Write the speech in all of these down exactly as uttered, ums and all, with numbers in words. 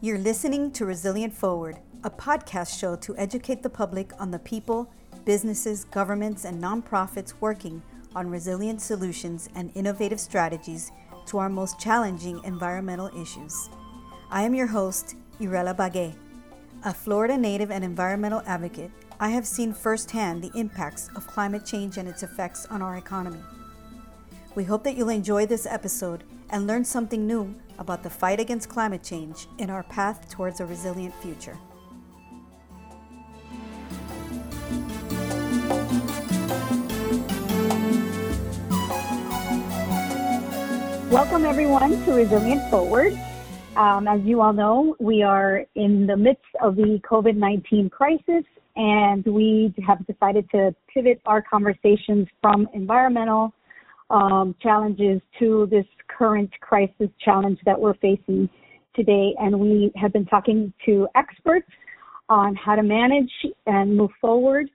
You're listening to Resilient Forward, a podcast show to educate the public on the people, businesses, governments, and nonprofits working on resilient solutions and innovative strategies to our most challenging environmental issues. I am your host, Irela Baguet. A Florida native and environmental advocate, I have seen firsthand the impacts of climate change and its effects on our economy. We hope that you'll enjoy this episode and learn something new about the fight against climate change in our path towards a resilient future. Welcome everyone to Resilient Forward. Um, as you all know, we are in the midst of the covid nineteen crisis, and we have decided to pivot our conversations from environmental Um, challenges to this current crisis challenge that we're facing today. And we have been talking to experts on how to manage and move forward.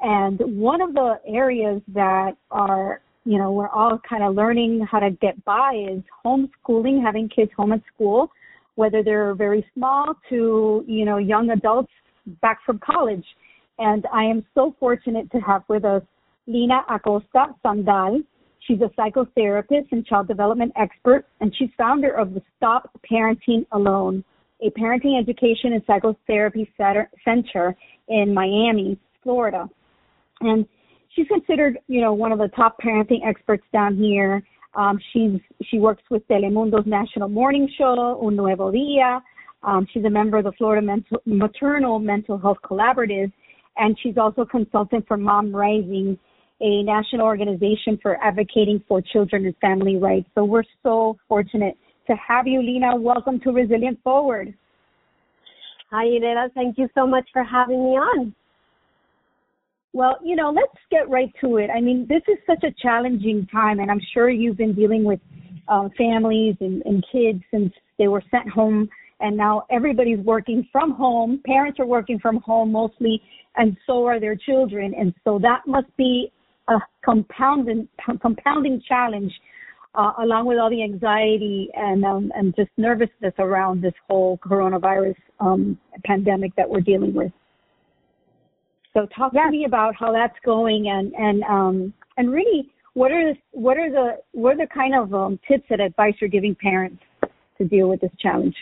And one of the areas that are, you know, we're all kind of learning how to get by is homeschooling, having kids home at school, whether they're very small to, you know, young adults back from college. And I am so fortunate to have with us Lina Acosta Sandal. She's a psychotherapist and child development expert, and she's founder of the Stop Parenting Alone, a parenting education and psychotherapy center in Miami, Florida. And she's considered, you know, one of the top parenting experts down here. Um, she's she works with Telemundo's national morning show, Un Nuevo Dia. Um, she's a member of the Florida Mental, Maternal Mental Health Collaborative, and she's also a consultant for Mom Rising, a national organization for advocating for children and family rights. So we're so fortunate to have you, Lina. Welcome to Resilient Forward. Hi, Irela. Thank you so much for having me on. Well, you know, let's get right to it. I mean, this is such a challenging time, and I'm sure you've been dealing with uh, families and, and kids since they were sent home, and now everybody's working from home. Parents are working from home mostly, and so are their children. And so that must be a compounding, compounding challenge, uh, along with all the anxiety and um, and just nervousness around this whole coronavirus um, pandemic that we're dealing with. So talk yes. to me about how that's going, and and um, and really, what are the, what are the what are the kind of um, tips and advice you're giving parents to deal with this challenge?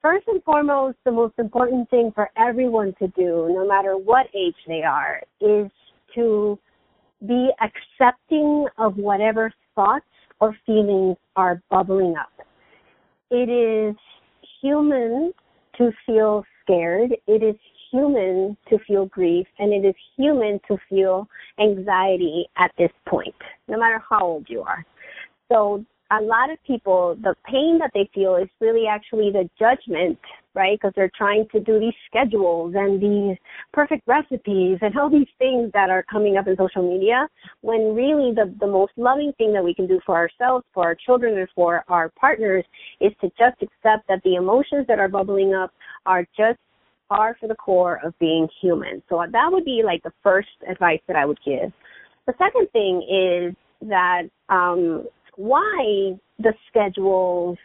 First and foremost, the most important thing for everyone to do, no matter what age they are, is to be accepting of whatever thoughts or feelings are bubbling up. It is human to feel scared. It is human to feel grief, and it is human to feel anxiety at this point, no matter how old you are. So a lot of people, the pain that they feel is really actually the judgment, right? Because they're trying to do these schedules and these perfect recipes and all these things that are coming up in social media, when really the, the most loving thing that we can do for ourselves, for our children, and for our partners is to just accept that the emotions that are bubbling up are just par for the core of being human. So that would be like the first advice that I would give. The second thing is that um why the schedules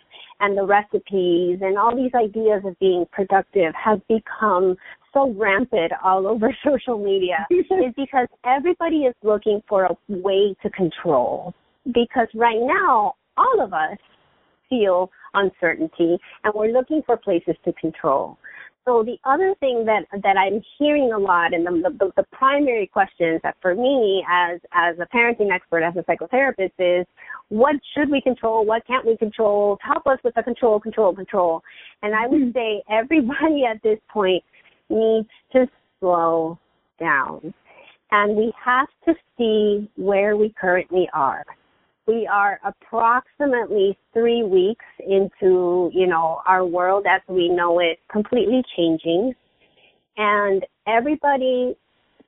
and the recipes and all these ideas of being productive have become so rampant all over social media is because everybody is looking for a way to control. Because right now, all of us feel uncertainty, and we're looking for places to control. So the other thing that, that I'm hearing a lot, and the, the, the primary questions that for me as, as a parenting expert, as a psychotherapist, is what should we control? What can't we control? Help us with the control, control, control. And I would say everybody at this point needs to slow down. And we have to see where we currently are. We are approximately three weeks into, you know, our world as we know it completely changing. And everybody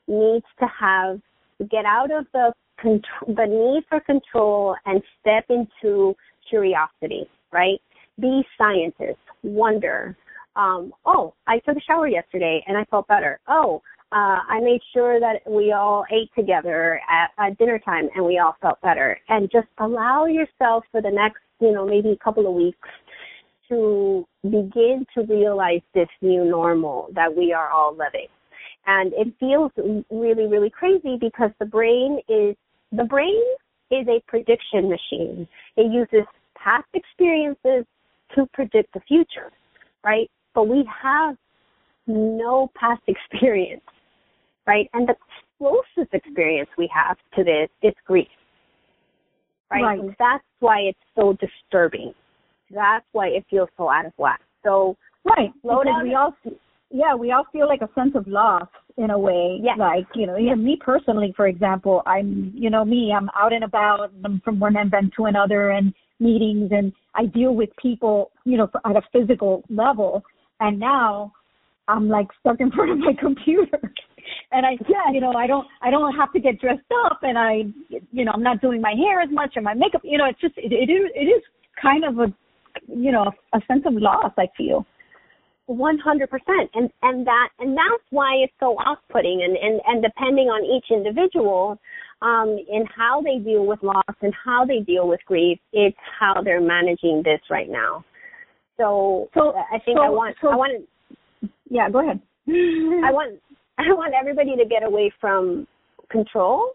needs to have, get out of the control, the need for control, and step into curiosity, right? Be scientists, wonder. Um, oh, I took a shower yesterday and I felt better. Oh, Uh, I made sure that we all ate together at, at dinner time, and we all felt better. And just allow yourself for the next, you know, maybe a couple of weeks to begin to realize this new normal that we are all living. And it feels really, really crazy because the brain is the brain is a prediction machine. It uses past experiences to predict the future, right? But we have no past experience, right? And the closest experience we have to this is grief, right? right. And that's why it's so disturbing. That's why it feels so out of whack. So right, because we all yeah, we all feel like a sense of loss in a way. Yes. Like, you know, yes. even me personally, for example, I'm, you know, me, I'm out and about I'm from one event to another and meetings, and I deal with people, you know, at a physical level. And now I'm like stuck in front of my computer. And I, yeah, you know, I don't, I don't have to get dressed up, and I, you know, I'm not doing my hair as much and my makeup, you know, it's just, it, it is, it is kind of a, you know, a sense of loss, I feel. one hundred percent. And, and that, and that's why it's so off-putting, and, and, and depending on each individual, um, in how they deal with loss and how they deal with grief, it's how they're managing this right now. So, so I think so, I want, so, I want to, yeah, go ahead. I want, I want everybody to get away from control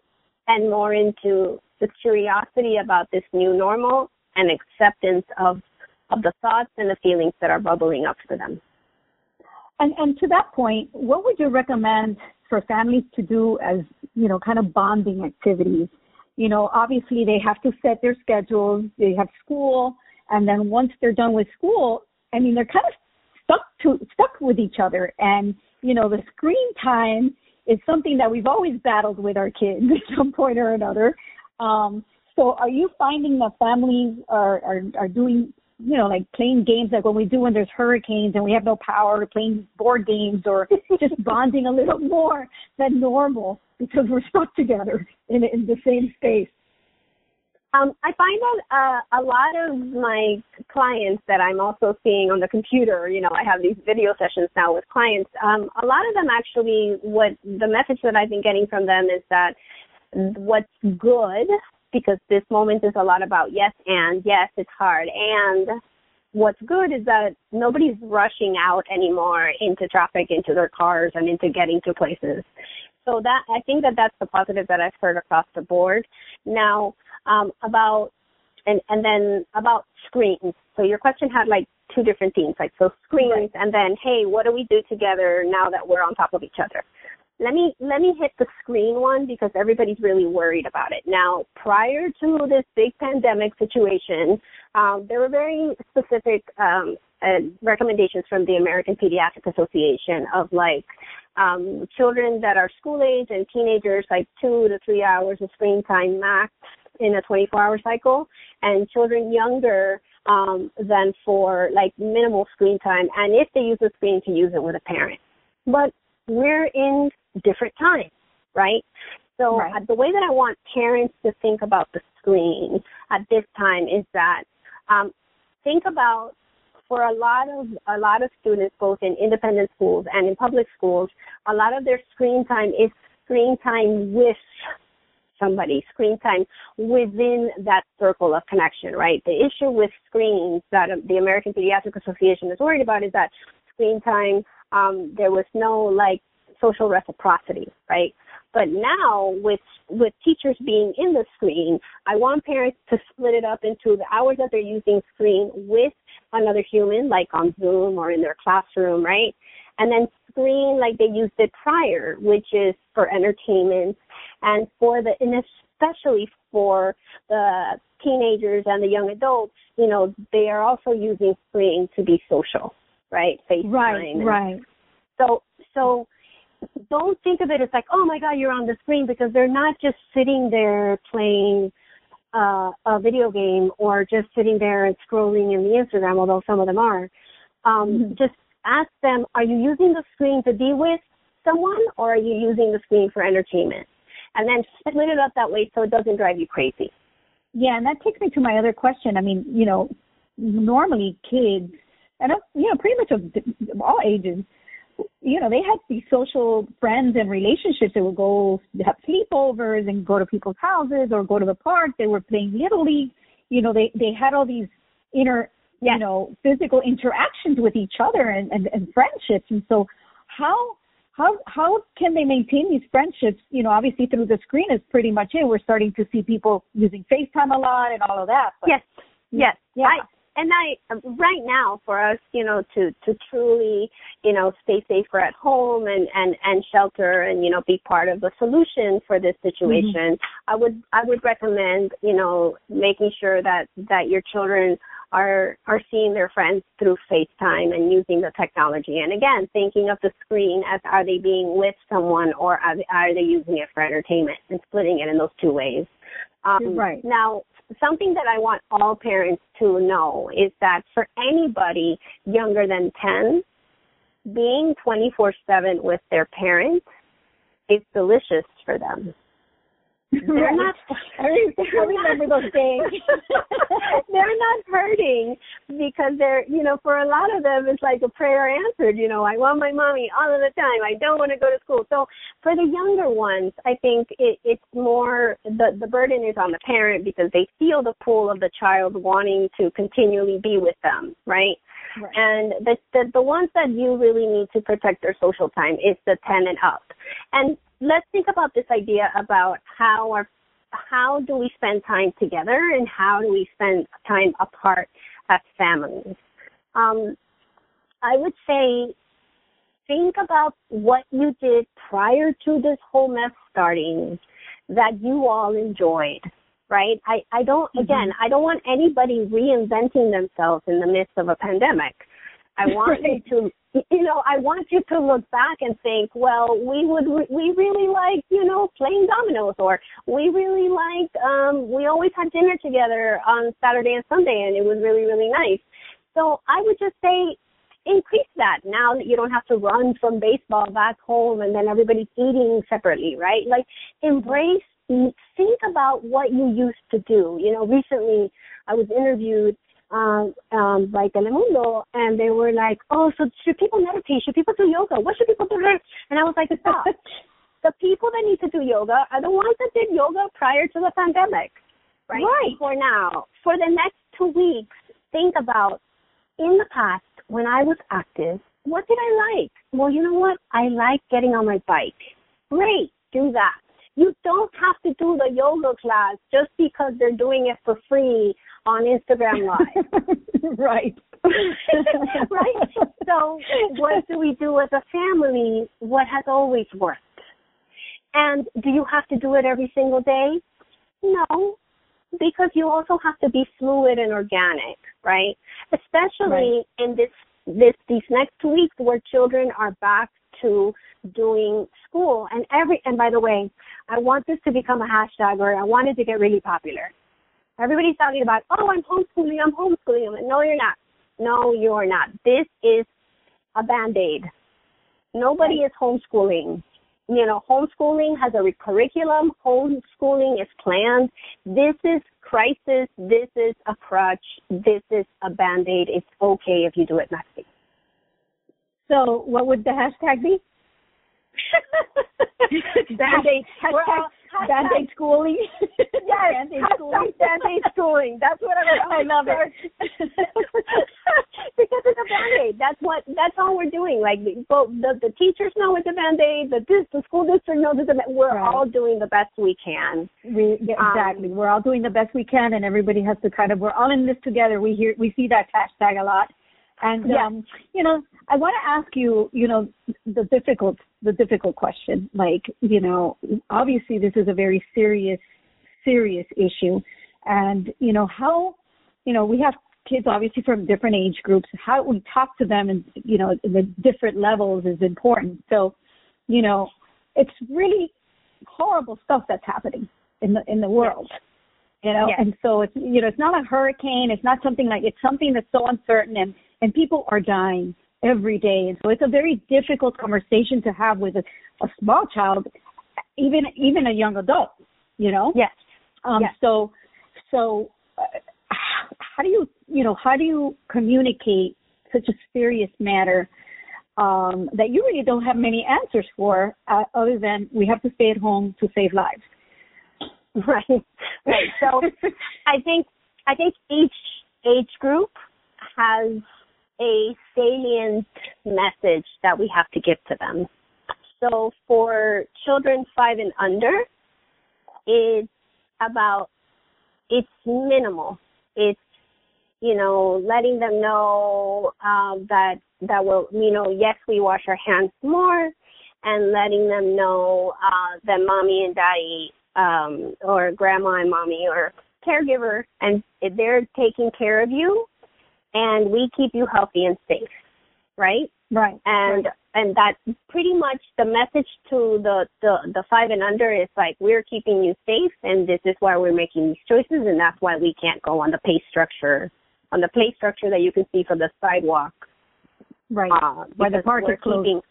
and more into the curiosity about this new normal and acceptance of, of the thoughts and the feelings that are bubbling up for them. And, and to that point, what would you recommend for families to do as, you know, kind of bonding activities? You know, obviously they have to set their schedules, they have school, and then once they're done with school, I mean, they're kind of stuck to stuck with each other. And, you know, the screen time is something that we've always battled with our kids at some point or another. Um, so are you finding that families are, are, are doing, you know, like playing games like when we do when there's hurricanes and we have no power, playing board games or just bonding a little more than normal because we're stuck together in, in the same space? Um, I find that uh, a lot of my clients that I'm also seeing on the computer, you know, I have these video sessions now with clients. Um, a lot of them actually, what the message that I've been getting from them is that what's good, because this moment is a lot about yes and, yes, it's hard. And what's good is that nobody's rushing out anymore into traffic, into their cars, and into getting to places. So that I think that that's the positive that I've heard across the board. Now, Um, about, and, and then about screens. So your question had like two different themes, like so screens right. and then, hey, what do we do together now that we're on top of each other? Let me, let me hit the screen one because everybody's really worried about it. Now, prior to this big pandemic situation, um, there were very specific um, uh, recommendations from the American Pediatric Association of like, um, children that are school age and teenagers, like two to three hours of screen time max in a twenty-four hour cycle, and children younger um, than for like minimal screen time. And if they use a screen, to use it with a parent. But we're in different times, right? So right. Uh, the way that I want parents to think about the screen at this time is that um, think about for a lot of a lot of students, both in independent schools and in public schools, a lot of their screen time is screen time with somebody, screen time within that circle of connection, right? The issue with screens that the American Pediatric Association is worried about is that screen time, um, there was no like social reciprocity, right? But now with with teachers being in the screen, I want parents to split it up into the hours that they're using screen with another human, like on Zoom or in their classroom, right? And then screen like they used it prior, which is for entertainment and for the, and especially for the teenagers and the young adults, you know, they are also using screen to be social, right? FaceTime. Right, and right. So, so don't think of it as like, oh my God, you're on the screen, because they're not just sitting there playing uh, a video game or just sitting there and scrolling in the Instagram, although some of them are. Um, mm-hmm. Just ask them, are you using the screen to be with someone, or are you using the screen for entertainment? And then split it up that way so it doesn't drive you crazy. Yeah, and that takes me to my other question. I mean, you know, normally kids, and, you know, pretty much of all ages, you know, they had these social friends and relationships. They would go have sleepovers and go to people's houses or go to the park. They were playing Little League. You know, they, they had all these inner yes. you know, physical interactions with each other and, and, and friendships. And so how how how can they maintain these friendships? You know, obviously through the screen is pretty much it. We're starting to see people using FaceTime a lot and all of that. But, yes, yes. Yeah. I, And I, right now for us, you know, to, to truly, you know, stay safer at home and, and, and shelter and, you know, be part of the solution for this situation, mm-hmm. I would, I would recommend, you know, making sure that, that your children are, are seeing their friends through FaceTime and using the technology. And again, thinking of the screen as, are they being with someone or are they, are they using it for entertainment, and splitting it in those two ways. Um, right. Now, something that I want all parents to know is that for anybody younger than ten, being twenty-four seven with their parents is delicious for them. They're not, I remember those days. They're not hurting because they're, you know, for a lot of them, it's like a prayer answered. You know, I want my mommy all of the time. I don't want to go to school. So for the younger ones, I think it, it's more, the, the burden is on the parent because they feel the pull of the child wanting to continually be with them, right? Right. And the, the the ones that you really need to protect their social time is the ten and up. And let's think about this idea about how our, how do we spend time together and how do we spend time apart as families. Um, I would say think about what you did prior to this whole mess starting that you all enjoyed. Right? I, I don't, again, I don't want anybody reinventing themselves in the midst of a pandemic. I want you to, you know, I want you to look back and think, well, we would, we really liked, you know, playing dominoes, or we really liked, um, we always had dinner together on Saturday and Sunday, and it was really, really nice. So I would just say, increase that now that you don't have to run from baseball back home and then everybody's eating separately, right? Like, embrace. Think about what you used to do. You know, recently I was interviewed um, um, by Telemundo, and they were like, oh, so should people meditate? Should people do yoga? What should people do? And I was like, stop. The people that need to do yoga are the ones that did yoga prior to the pandemic, right? Right. For now, for the next two weeks, think about in the past when I was active, what did I like? Well, you know what? I like getting on my bike. Great. Do that. You don't have to do the yoga class just because they're doing it for free on Instagram Live. Right. Right? So what do we do as a family? What has always worked? And do you have to do it every single day? No, because you also have to be fluid and organic, right? Especially right. in this, this these next two weeks where children are back to doing school. And every and by the way, I want this to become a hashtag, or I want it to get really popular. Everybody's talking about, oh, I'm homeschooling, I'm homeschooling. Like, no, you're not. No, you're not. This is a Band-Aid. Nobody is homeschooling. You know, homeschooling has a curriculum. Homeschooling is planned. This is crisis. This is a crutch. This is a Band-Aid. It's okay if you do it next week. So what would the hashtag be? Band-Aid. Hashtag, Band-Aid schooling. Yes. Band-Aid schooling. Band-Aid schooling. That's what I'm I love it. Because it's a Band-Aid. That's what, that's all we're doing. Like, both the, the teachers know it's a Band-Aid. The, the school district knows it's a Band-Aid. We're right. all doing the best we can. We, yeah, exactly. Um, we're all doing the best we can, and everybody has to kind of, we're all in this together. We hear, we see that hashtag a lot. And, yeah. um, you know, I want to ask you, you know, the difficult, the difficult question, like, you know, obviously this is a very serious, serious issue. And, you know, how, you know, we have kids obviously from different age groups, how we talk to them and, you know, the different levels is important. So, you know, it's really horrible stuff that's happening in the, in the world. Yes. You know, yes. and so it's, you know, it's not a hurricane. It's not something like, it's something that's so uncertain, and, and people are dying every day. And so it's a very difficult conversation to have with a, a small child, even, even a young adult, you know? Yes. Um, yes. So, so uh, how do you, you know, how do you communicate such a serious matter um, that you really don't have many answers for uh, other than we have to stay at home to save lives? Right. Right. So I think, I think each age group has a salient message that we have to give to them. So for children five and under, it's about, it's minimal. It's, you know, letting them know uh, that, that we'll, you know, yes, we wash our hands more, and letting them know uh, that mommy and daddy um, or grandma and mommy or caregiver, and they're taking care of you, and we keep you healthy and safe, right? Right. And right. and that pretty much the message to the, the, the five and under is like, we're keeping you safe, and this is why we're making these choices, and that's why we can't go on the play structure, on the play structure that you can see from the sidewalk. Right. Uh, where the park is closed. Keeping,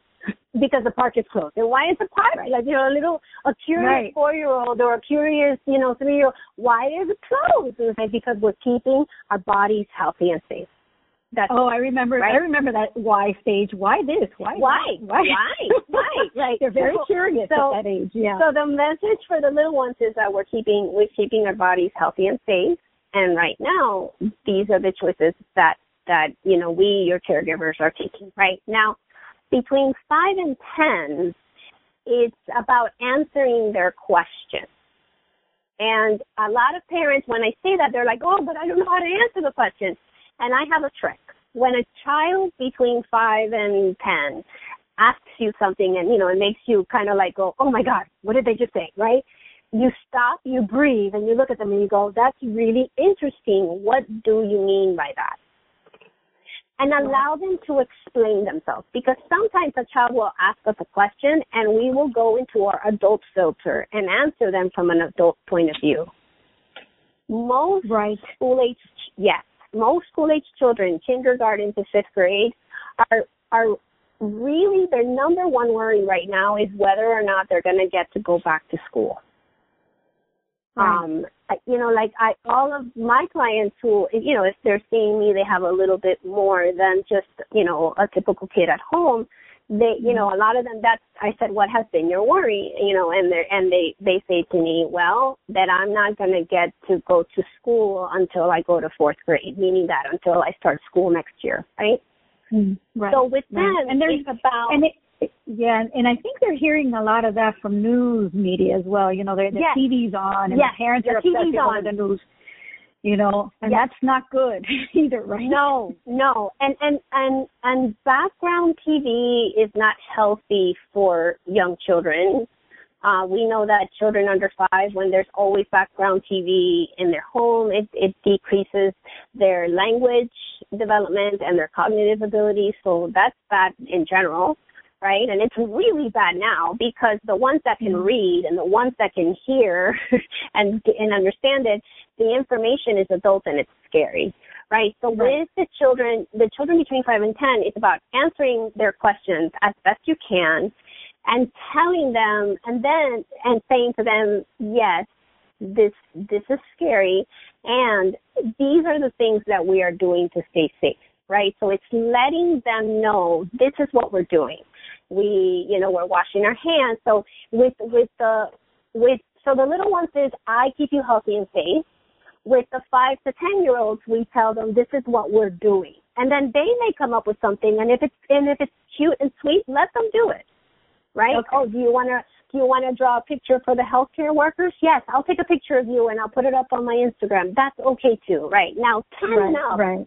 because the park is closed. And why is the park? Right. Like, you know, a little, a curious right. four-year-old or a curious, you know, three-year-old, why is it closed? It's like, because we're keeping our bodies healthy and safe. That's oh, I remember right? I remember that why stage. Why this? Why? Why? Why? Why? Why? Like, they're very so, curious so, at that age, yeah. So the message for the little ones is that we're keeping, we're keeping our bodies healthy and safe. And right now, these are the choices that, that you know, we, your caregivers, are taking right now. Between five and ten, it's about answering their questions. And a lot of parents, when I say that, they're like, oh, but I don't know how to answer the question. And I have a trick. When a child between five and ten asks you something and, you know, it makes you kind of like go, oh, my God, what did they just say, right? You stop, you breathe, and you look at them and you go, that's really interesting. What do you mean by that? And allow them to explain themselves, because sometimes a child will ask us a question and we will go into our adult filter and answer them from an adult point of view. Most right. school-age, yes, most school-age children, kindergarten to fifth grade, are are really, their number one worry right now is whether or not they're going to get to go back to school. Right. Um, you know, like I, all of my clients who, you know, if they're seeing me, they have a little bit more than just, you know, a typical kid at home. They, you know, a lot of them, that's, I said, what has been your worry? You know, and they and they, they say to me, well, that I'm not going to get to go to school until I go to fourth grade, meaning that until I start school next year, right? Mm-hmm. Right. So with them, right. and there's about... And it, Yeah, and I think they're hearing a lot of that from news media as well. You know, the yes. T V's on, and yes. the parents the are obsessed with the news, you know, and yes. that's not good either, right? No, no. And, and, and, and background T V is not healthy for young children. Uh, we know that children under five, when there's always background T V in their home, it, it decreases their language development and their cognitive ability. So that's bad in general. Right? And it's really bad now, because the ones that can read and the ones that can hear and and understand it, the information is adult and it's scary, right? So right. with the children, the children between five and ten, it's about answering their questions as best you can and telling them, and then, and saying to them, yes, this this is scary, and these are the things that we are doing to stay safe, right? So it's letting them know this is what we're doing. We, you know, we're washing our hands. So with with the with so the little ones is I keep you healthy and safe. With the five to ten year olds, we tell them this is what we're doing, and then they may come up with something. And if it's and if it's cute and sweet, let them do it, right? Okay. Oh, do you want to do you want to draw a picture for the healthcare workers? Yes, I'll take a picture of you and I'll put it up on my Instagram. That's okay too, right? Now ten right, and up. Right.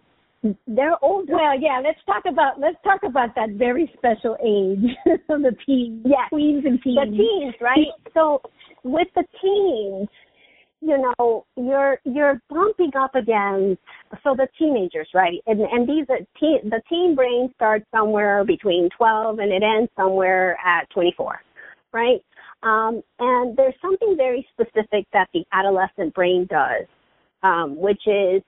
They're older. Well, yeah. Let's talk about let's talk about that very special age, the teens, yes. tweens and teens. The teens, right? So, with the teens, you know, you're you're bumping up against so the teenagers, right? And and these are teen, the teen brain starts somewhere between twelve and it ends somewhere at twenty-four, right? Um, and there's something very specific that the adolescent brain does, um, which is.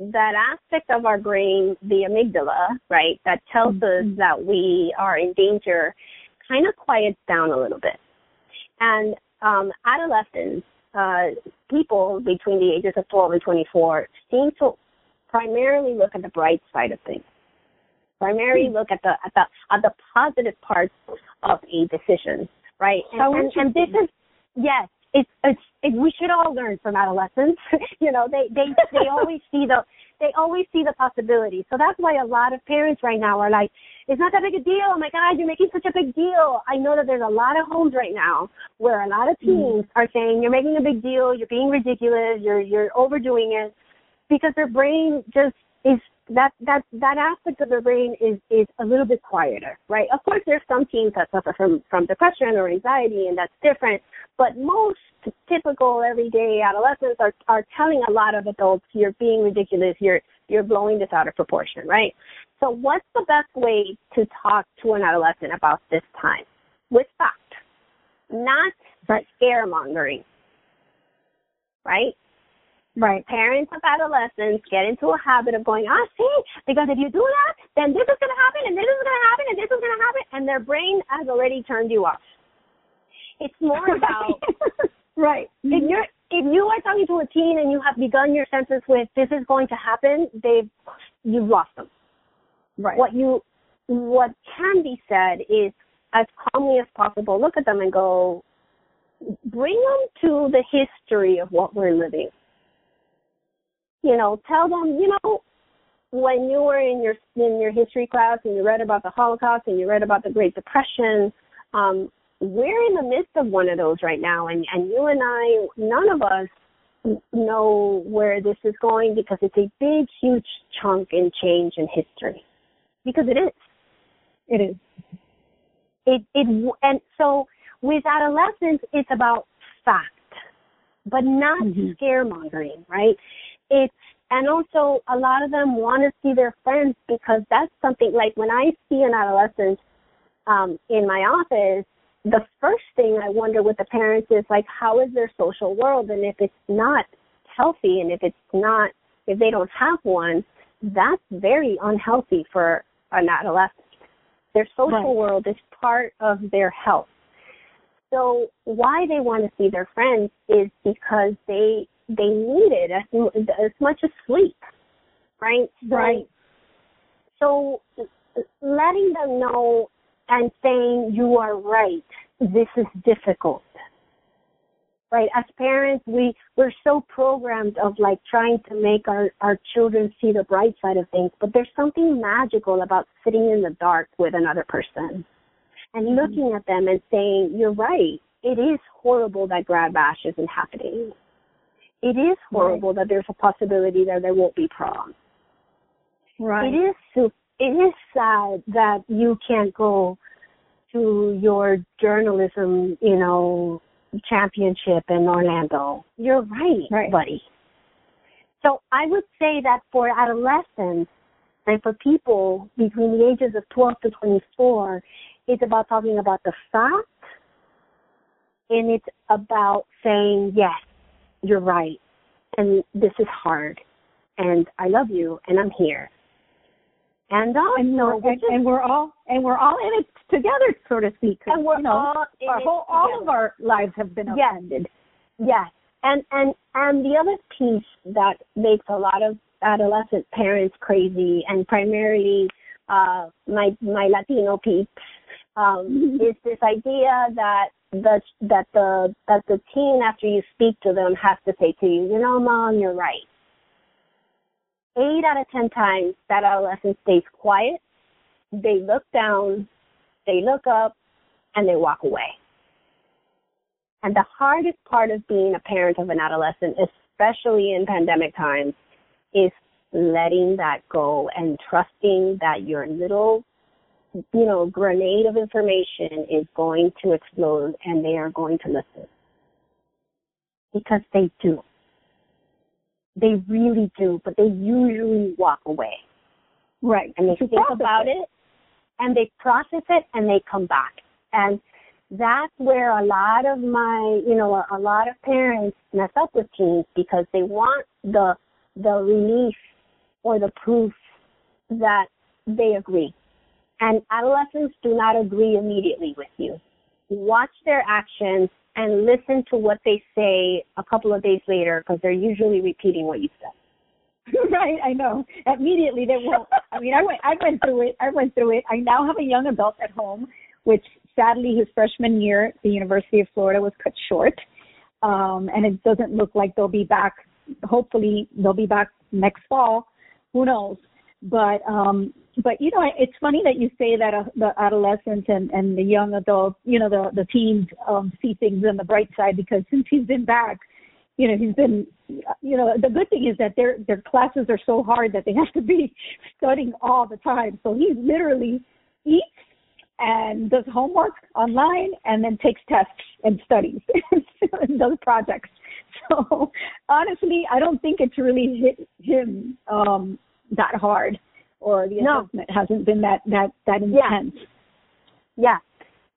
That aspect of our brain, the amygdala, right, that tells mm-hmm. us that we are in danger, kind of quiets down a little bit. And um, adolescents, uh, people between the ages of twelve and twenty-four, seem to primarily look at the bright side of things, primarily mm-hmm. look at the at the at the positive parts of a decision, right? And, so and, and this is yes. It's, it's, it, we should all learn from adolescents. You know, they, they, they always see the, they always see the possibility. So that's why a lot of parents right now are like, it's not that big a deal. Oh, my God, you're making such a big deal. I know that there's a lot of homes right now where a lot of teens are saying, you're making a big deal, you're being ridiculous, you're you're overdoing it, because their brain just is, that that that aspect of their brain is, is a little bit quieter, right? Of course, there's some teens that suffer from, from depression or anxiety, and that's different, but most typical everyday adolescents are, are telling a lot of adults, you're being ridiculous, you're you're blowing this out of proportion, right? So what's the best way to talk to an adolescent about this time? With fact, not right. scaremongering, right? Right. Parents of adolescents get into a habit of going, ah, see, because if you do that, then this is going to happen, and this is going to happen, and this is going to happen, and their brain has already turned you off. It's more about, right, if you're, if you are talking to a teen and you have begun your sentence with, this is going to happen, they've, you've lost them. Right. What you, what can be said is, as calmly as possible, look at them and go, bring them to the history of what we're living. You know, tell them, you know, when you were in your in your history class and you read about the Holocaust and you read about the Great Depression, um, we're in the midst of one of those right now, and, and you and I, none of us know where this is going, because it's a big, huge chunk and change in history. Because it is. It is. It it and so with adolescence, it's about fact, but not mm-hmm. scaremongering, right? It's, and also a lot of them want to see their friends, because that's something, like when I see an adolescent um, in my office, the first thing I wonder with the parents is, like, how is their social world? And if it's not healthy, and if it's not, if they don't have one, that's very unhealthy for an adolescent. Their social right. world is part of their health. So why they want to see their friends is because they they need it as, as much as sleep, right? Right. So, so letting them know and saying, you are right, this is difficult, right? As parents, we, we're so programmed of, like, trying to make our, our children see the bright side of things, but there's something magical about sitting in the dark with another person and looking at them and saying, you're right, it is horrible that grad bash isn't happening. It is horrible right. that there's a possibility that there won't be prom. Right. It is, it is sad that you can't go to your journalism, you know, championship in Orlando. You're right, right, buddy. So I would say that for adolescents and for people between the ages of twelve to twenty-four, it's about talking about the fact, and it's about saying, yes, you're right, and this is hard, and I love you, and I'm here. And also, and we're, we're just, and we're all and we're all in it together, so to speak. And we're you know, all in our whole, all of our lives have been upended. Yes. yes, and and and the other piece that makes a lot of adolescent parents crazy, and primarily uh, my my Latino peeps, um, is this idea that. That that the that the teen, after you speak to them, has to say to you, you know, Mom, you're right. Eight out of ten times, that adolescent stays quiet. They look down, they look up, and they walk away. And the hardest part of being a parent of an adolescent, especially in pandemic times, is letting that go and trusting that your little, you know, grenade of information is going to explode, and they are going to listen. Because they do. They really do, but they usually walk away. Right. And they you think about it. it, and they process it, and they come back. And that's where a lot of my, you know, a, a lot of parents mess up with teens, because they want the the relief or the proof that they agree. And adolescents do not agree immediately with you. Watch their actions and listen to what they say a couple of days later, because they're usually repeating what you said. Right, I know. Immediately they won't. I mean, I went, I went through it. I went through it. I now have a young adult at home, which sadly his freshman year at the University of Florida was cut short, um, and it doesn't look like they'll be back. Hopefully they'll be back next fall. who knows? But, um, but you know, it's funny that you say that uh, the adolescents and, and the young adults, you know, the, the teens um, see things on the bright side, because since he's been back, you know, he's been, you know, the good thing is that their their classes are so hard that they have to be studying all the time. So he literally eats and does homework online and then takes tests and studies and does projects. So honestly, I don't think it's really hit him um, that hard, or the no. assessment hasn't been that, that, that intense. Yeah.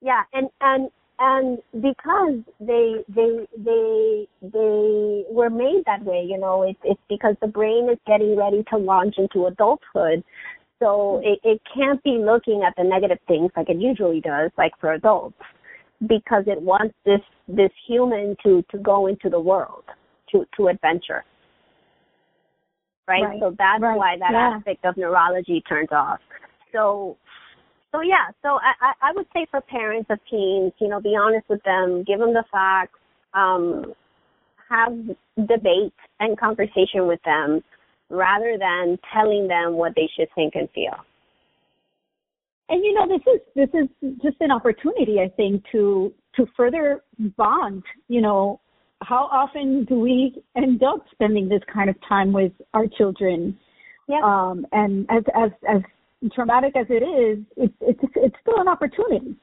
Yeah. Yeah. And, and, And because they they they they were made that way, you know, it's it's because the brain is getting ready to launch into adulthood, so it, it can't be looking at the negative things like it usually does, like for adults, because it wants this this human to, to go into the world, to, to adventure, right? right. So that's right. why that yeah. aspect of neurology turns off. So. So, yeah, so I, I would say for parents of teens, you know, be honest with them, give them the facts, um, have debate and conversation with them rather than telling them what they should think and feel. And, you know, this is this is just an opportunity, I think, to to further bond. You know, how often do we end up spending this kind of time with our children? Yeah. Um, and as as as traumatic as it is, it's it's it's still an opportunity,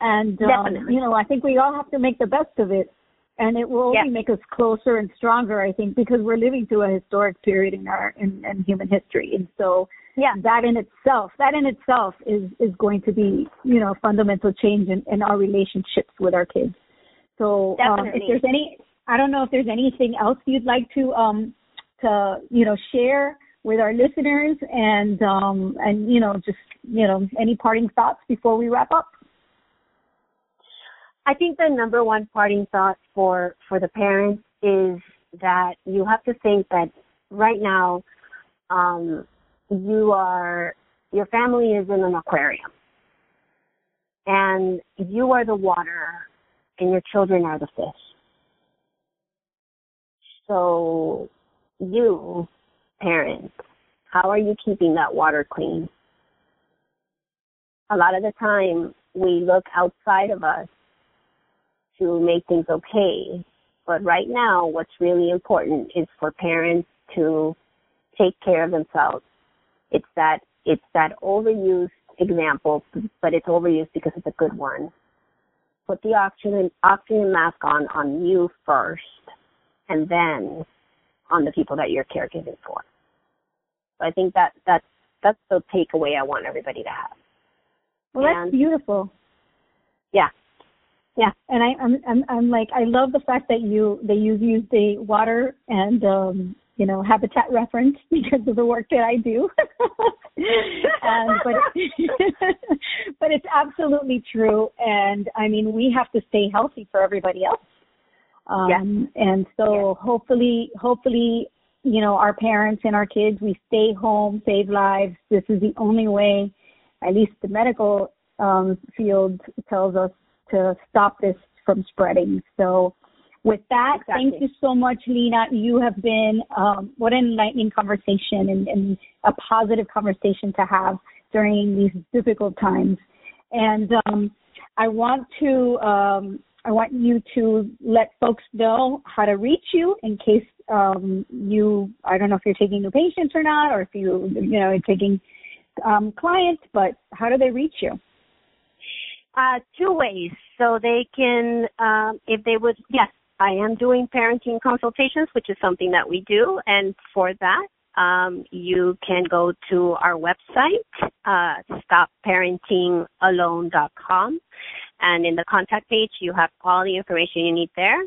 and um, you know, I think we all have to make the best of it, and it will only yeah. make us closer and stronger, I think, because we're living through a historic period in our in, in human history, and so yeah. that in itself, that in itself is is going to be, you know, a fundamental change in, in our relationships with our kids. So um, if there's any, I don't know if there's anything else you'd like to um to you know share with our listeners, and um, and you know, just you know, any parting thoughts before we wrap up? I think the number one parting thought for for the parents is that you have to think that right now, um, you are your family is in an aquarium, and you are the water, and your children are the fish. So you. Parents, how are you keeping that water clean? A lot of the time we look outside of us to make things okay, but right now what's really important is for parents to take care of themselves. It's that it's that overused example, but it's overused because it's a good one. Put the oxygen oxygen mask on on you first, and then on the people that you're caregiving for. So I think that that's, that's the takeaway I want everybody to have. Well, and that's beautiful. Yeah. Yeah. And I, I'm, I'm, I'm like, I love the fact that you, that you've used the water and, um, you know, habitat reference because of the work that I do. and, but, but it's absolutely true. And I mean, we have to stay healthy for everybody else. Um, yeah. And so yeah. hopefully, hopefully, you know, our parents and our kids, we stay home, save lives. This is the only way, at least the medical um, field tells us, to stop this from spreading. So with that, exactly. Thank you so much, Lina. You have been, um, what an enlightening conversation and, and a positive conversation to have during these difficult times. And um, I want to... Um, I want you to let folks know how to reach you in case um, you, I don't know if you're taking new patients or not, or if you, you know, taking um, clients, but how do they reach you? Uh, two ways. So they can, um, if they would, yes, I am doing parenting consultations, which is something that we do. And for that, um, you can go to our website, uh, stop parenting alone dot com. And in the contact page, you have all the information you need there.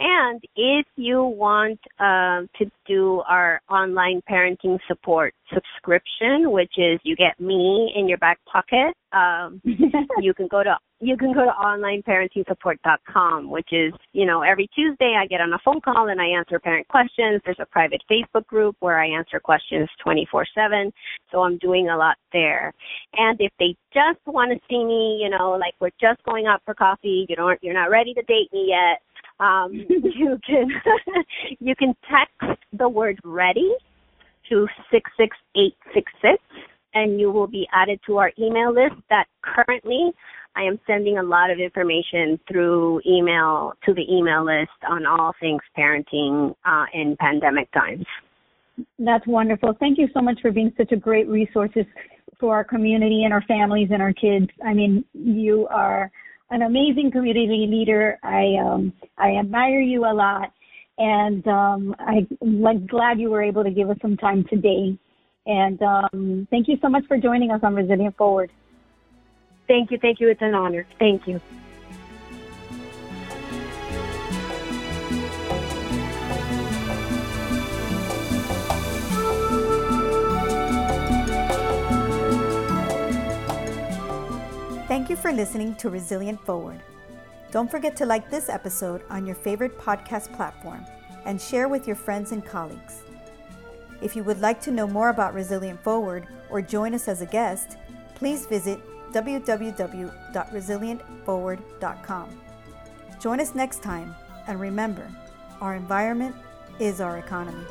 And if you want uh, to do our online parenting support subscription, which is you get me in your back pocket, um, you can go to you can go to online parenting support dot com, which is, you know, every Tuesday I get on a phone call and I answer parent questions. There's a private Facebook group where I answer questions twenty-four seven. So I'm doing a lot there. And if they just want to see me, you know, like we're just going out for coffee, you don't, you're not ready to date me yet, um, you can you can text the word ready six two six six eight six six, and you will be added to our email list that currently I am sending a lot of information through email to the email list on all things parenting uh, in pandemic times. That's wonderful. Thank you so much for being such a great resource for our community and our families and our kids. I mean, you are an amazing community leader. I um, I admire you a lot, and um, I'm glad you were able to give us some time today. And um, thank you so much for joining us on Resilient Forward. Thank you. Thank you. It's an honor. Thank you. Thank you for listening to Resilient Forward. Don't forget to like this episode on your favorite podcast platform and share with your friends and colleagues. If you would like to know more about Resilient Forward or join us as a guest, please visit w w w dot resilient forward dot com. Join us next time, and remember, our environment is our economy.